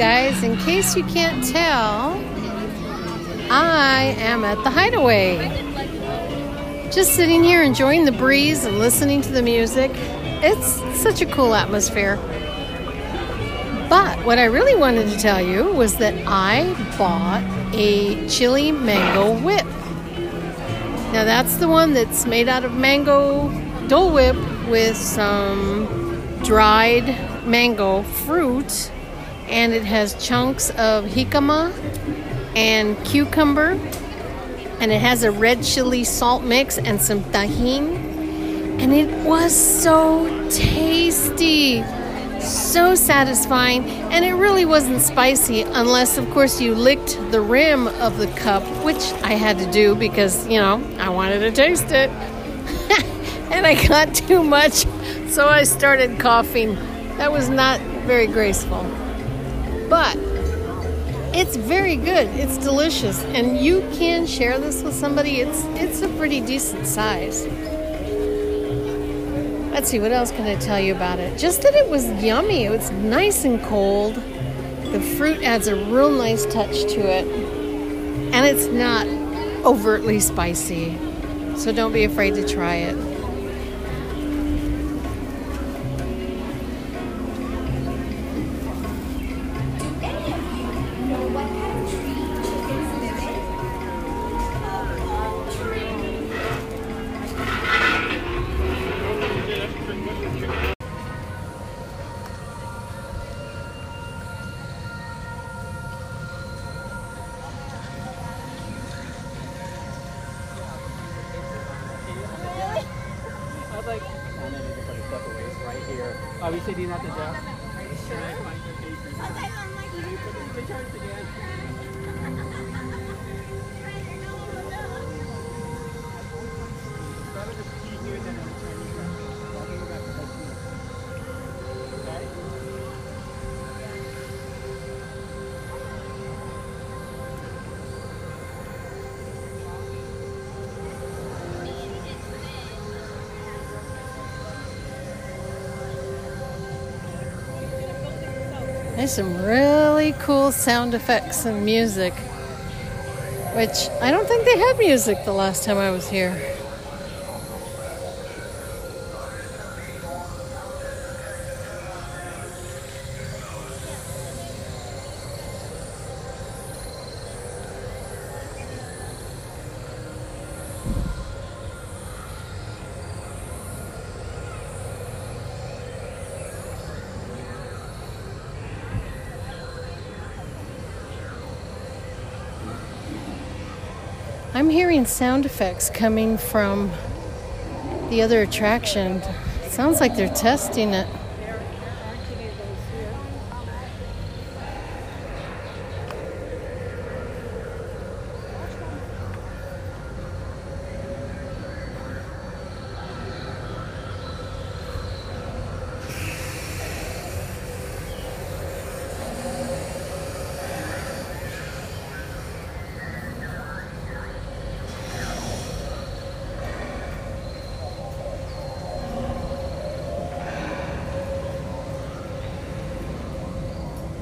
guys, in case you can't tell, I am at the Hideaway. Just sitting here enjoying the breeze and listening to the music. It's such a cool atmosphere. But what I really wanted to tell you was that I bought a chili mango whip. Now that's the one that's made out of Mango Dole Whip with some dried mango fruit, and it has chunks of jicama and cucumber, and it has a red chili salt mix and some tajin. And it was so tasty, so satisfying, and it really wasn't spicy unless, of course, you licked the rim of the cup, which I had to do because, you know, I wanted to taste it. And I got too much, so I started coughing. That was not very graceful. But it's very good. It's delicious, and you can share this with somebody. It's a pretty decent size. Let's see, what else can I tell you about it? Just that it was yummy. It was nice and cold. The fruit adds a real nice touch to it. And it's not overtly spicy. So don't be afraid to try it. Obviously, do you not the desk? Are you sure? They charge it again. There's some really cool sound effects and music, which I don't think they had music the last time I was here. I'm hearing sound effects coming from the other attraction. It sounds like they're testing it.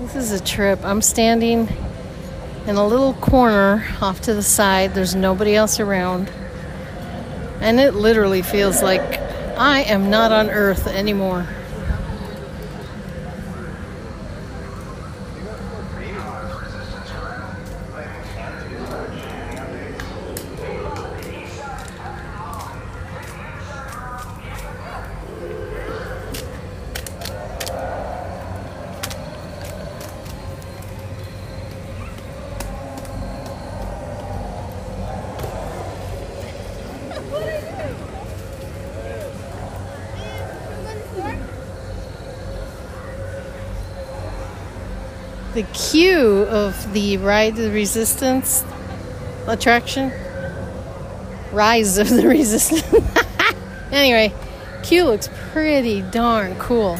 This is a trip. I'm standing in a little corner off to the side. There's nobody else around. And it literally feels like I am not on Earth anymore. The queue of the Ride of the Resistance attraction. Rise of the Resistance. Anyway, queue looks pretty darn cool.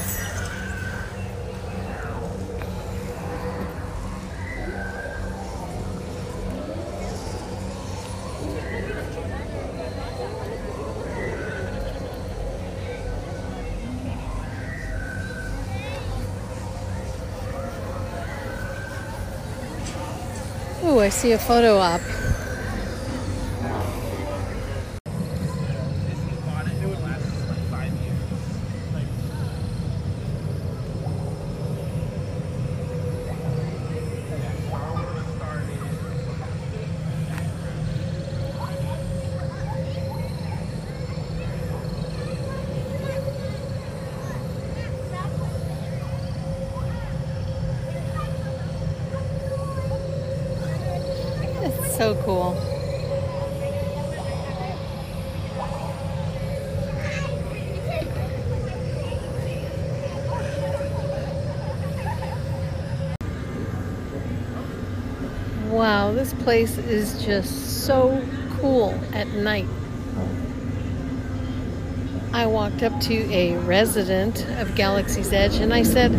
I see a photo op. So cool. Wow, this place is just so cool at night. I walked up to a resident of Galaxy's Edge and I said,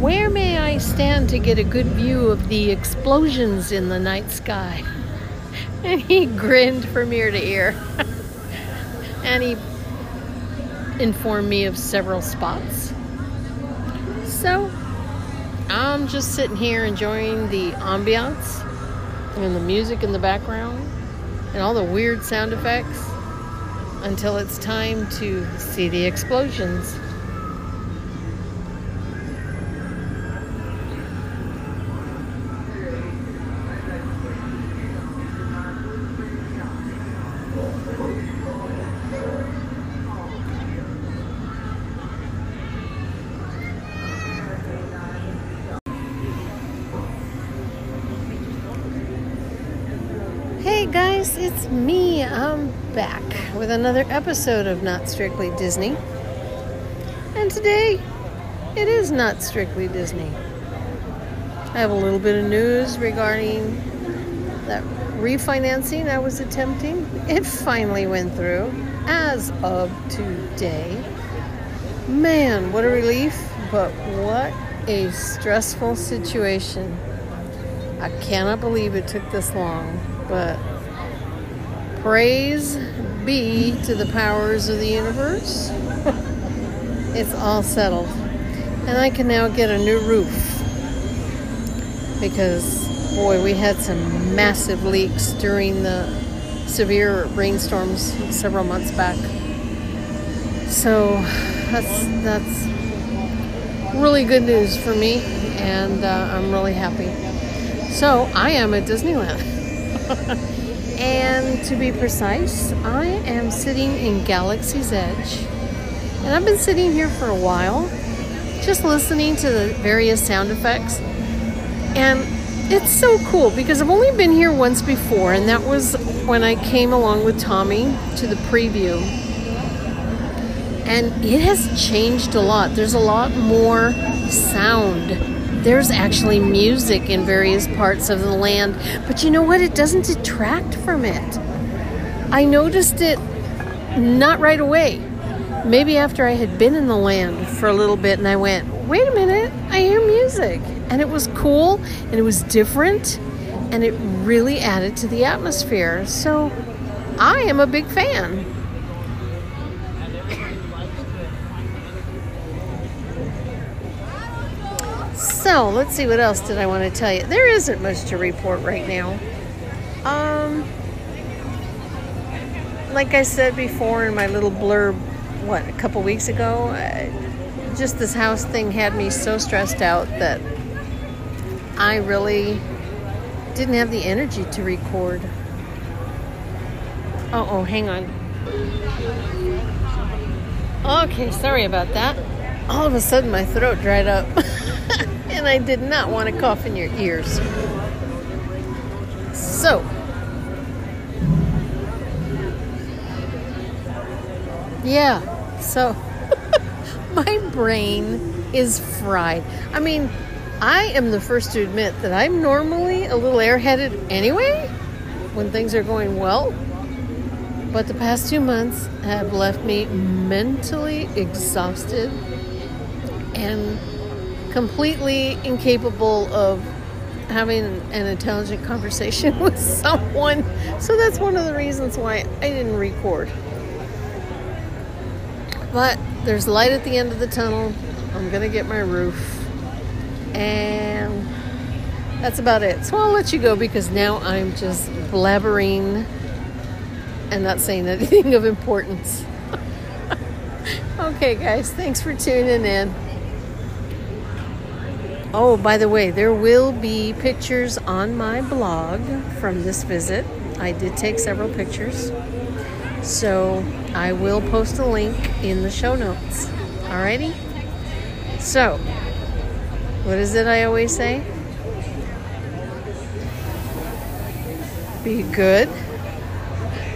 "Where may I stand to get a good view of the explosions in the night sky?" And he grinned from ear to ear. And he informed me of several spots. So I'm just sitting here enjoying the ambiance and the music in the background and all the weird sound effects until it's time to see the explosions. Guys, it's me. I'm back with another episode of Not Strictly Disney. And today, it is Not Strictly Disney. I have a little bit of news regarding that refinancing I was attempting. It finally went through as of today. Man, what a relief, but what a stressful situation. I cannot believe it took this long, but praise be to the powers of the universe. It's all settled. And I can now get a new roof. Because, boy, we had some massive leaks during the severe rainstorms several months back. So, that's really good news for me. And I'm really happy. So, I am at Disneyland. And to be precise, I am sitting in Galaxy's Edge. And I've been sitting here for a while, just listening to the various sound effects. And it's so cool because I've only been here once before, and that was when I came along with Tommy to the preview. And it has changed a lot. There's a lot more sound. There's actually music in various parts of the land, but you know what? It doesn't detract from it. I noticed it not right away. Maybe after I had been in the land for a little bit and I went, wait a minute, I hear music. And it was cool and it was different and it really added to the atmosphere. So I am a big fan. So, let's see, what else did I want to tell you? There isn't much to report right now. Like I said before in my little blurb, a couple weeks ago, just this house thing had me so stressed out that I really didn't have the energy to record. Oh, hang on. Okay, sorry about that. All of a sudden, my throat dried up. And I did not want to cough in your ears. So, yeah, my brain is fried. I mean, I am the first to admit that I'm normally a little airheaded anyway when things are going well. But the past 2 months have left me mentally exhausted and completely incapable of having an intelligent conversation with someone. So that's one of the reasons why I didn't record. But there's light at the end of the tunnel. I'm going to get my roof. And that's about it. So I'll let you go because now I'm just blabbering and not saying anything of importance. Okay, guys, thanks for tuning in. Oh, by the way, there will be pictures on my blog from this visit. I did take several pictures. So I will post a link in the show notes. Alrighty? So, what is it I always say? Be good.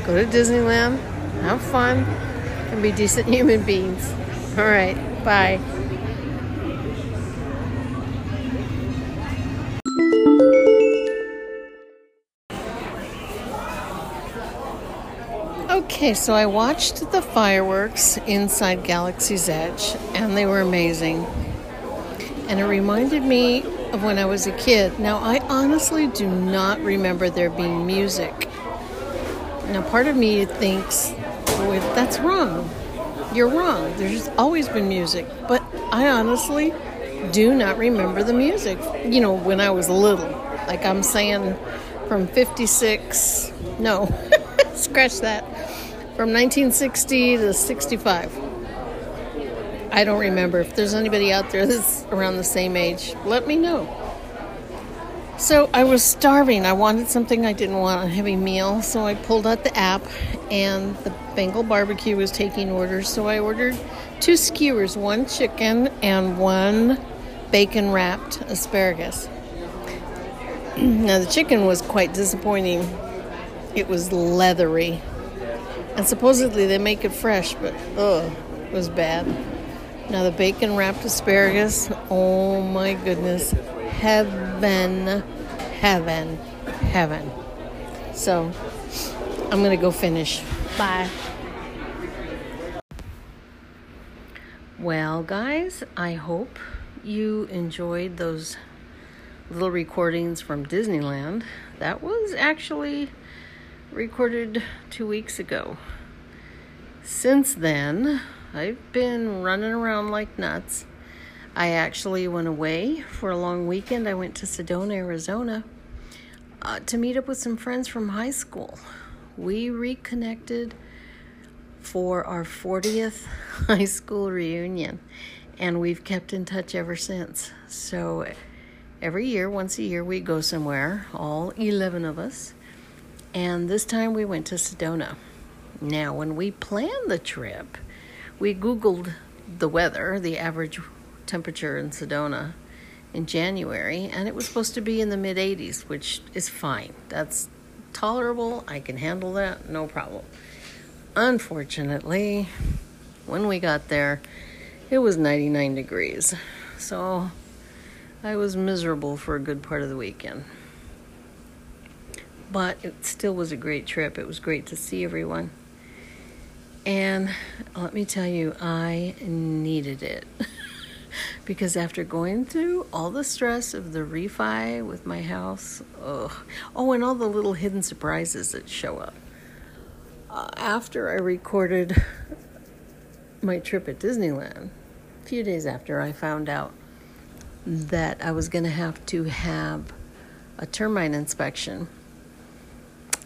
Go to Disneyland. Have fun. And be decent human beings. Alright, bye. Okay, so I watched the fireworks inside Galaxy's Edge, and they were amazing. And it reminded me of when I was a kid. Now, I honestly do not remember there being music. Now, part of me thinks, oh, that's wrong. You're wrong. There's always been music. But I honestly do not remember the music, you know, when I was little. Like I'm saying from 56, no, scratch that. From 1960 to 65. I don't remember. If there's anybody out there that's around the same age, let me know. So I was starving. I wanted something I didn't want, a heavy meal. So I pulled out the app and the Bengal Barbecue was taking orders. So I ordered 2 skewers, 1 chicken and 1 bacon wrapped asparagus. Now the chicken was quite disappointing. It was leathery. And supposedly they make it fresh, but ugh, it was bad. Now the bacon wrapped asparagus, oh my goodness, heaven, heaven, heaven. So I'm gonna go finish. Bye. Well, guys, I hope you enjoyed those little recordings from Disneyland. That was actually recorded 2 weeks ago. Since then, I've been running around like nuts. I actually went away for a long weekend. I went to Sedona, Arizona, to meet up with some friends from high school. We reconnected for our 40th high school reunion, and we've kept in touch ever since. So every year, once a year, we go somewhere, all 11 of us. And this time we went to Sedona. Now, when we planned the trip, we Googled the weather, the average temperature in Sedona in January, and it was supposed to be in the mid-80s, which is fine. That's tolerable. I can handle that. No problem. Unfortunately, when we got there, it was 99 degrees. So I was miserable for a good part of the weekend. But it still was a great trip. It was great to see everyone. And let me tell you, I needed it. Because after going through all the stress of the refi with my house, and all the little hidden surprises that show up. After I recorded my trip at Disneyland, a few days after, I found out that I was going to have a termite inspection.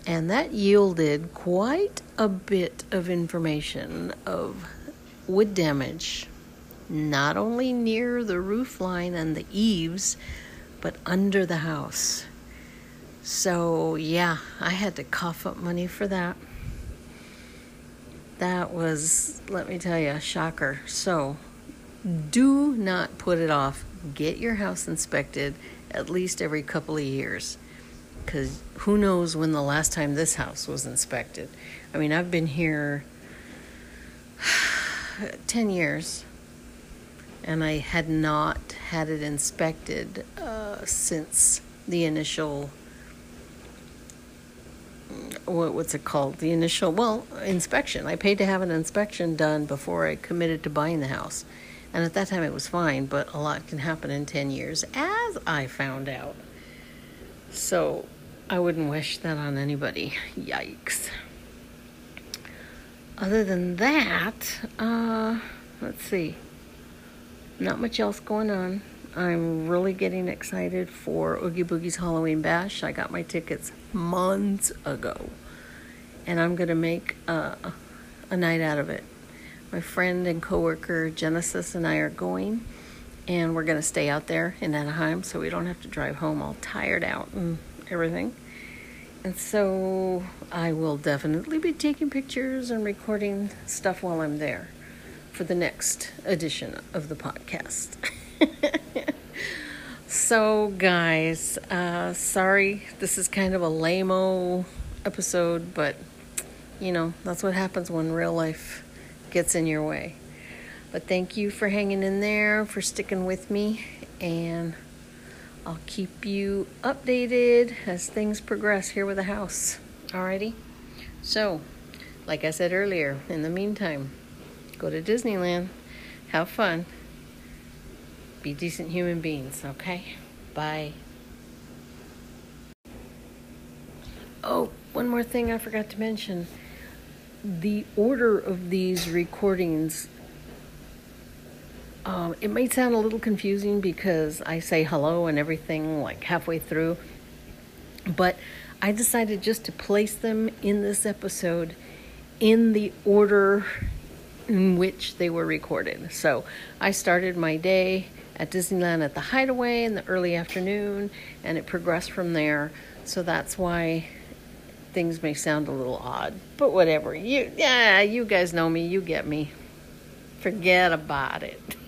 And that yielded quite a bit of information of wood damage, not only near the roof line and the eaves, but under the house. So, yeah, I had to cough up money for that. That was, let me tell you, a shocker. So, do not put it off. Get your house inspected at least every couple of years. Because who knows when the last time this house was inspected. I mean, I've been here 10 years, and I had not had it inspected since the initial, inspection. I paid to have an inspection done before I committed to buying the house. And at that time it was fine, but a lot can happen in 10 years, as I found out. So I wouldn't wish that on anybody. Yikes. Other than that, let's see. Not much else going on. I'm really getting excited for Oogie Boogie's Halloween Bash. I got my tickets months ago, and I'm going to make a night out of it. My friend and coworker Genesis and I are going, and we're going to stay out there in Anaheim so we don't have to drive home all tired out and everything. And so I will definitely be taking pictures and recording stuff while I'm there for the next edition of the podcast. So guys, sorry, this is kind of a lame-o episode, but you know, that's what happens when real life gets in your way. But thank you for hanging in there, for sticking with me, and I'll keep you updated as things progress here with the house. Alrighty? So, like I said earlier, in the meantime, go to Disneyland, have fun, be decent human beings, okay? Bye. Oh, one more thing I forgot to mention. The order of these recordings, it might sound a little confusing because I say hello and everything like halfway through, but I decided just to place them in this episode in the order in which they were recorded. So I started my day at Disneyland at the Hideaway in the early afternoon, and it progressed from there. So that's why things may sound a little odd, but whatever. You guys know me. You get me. Forget about it.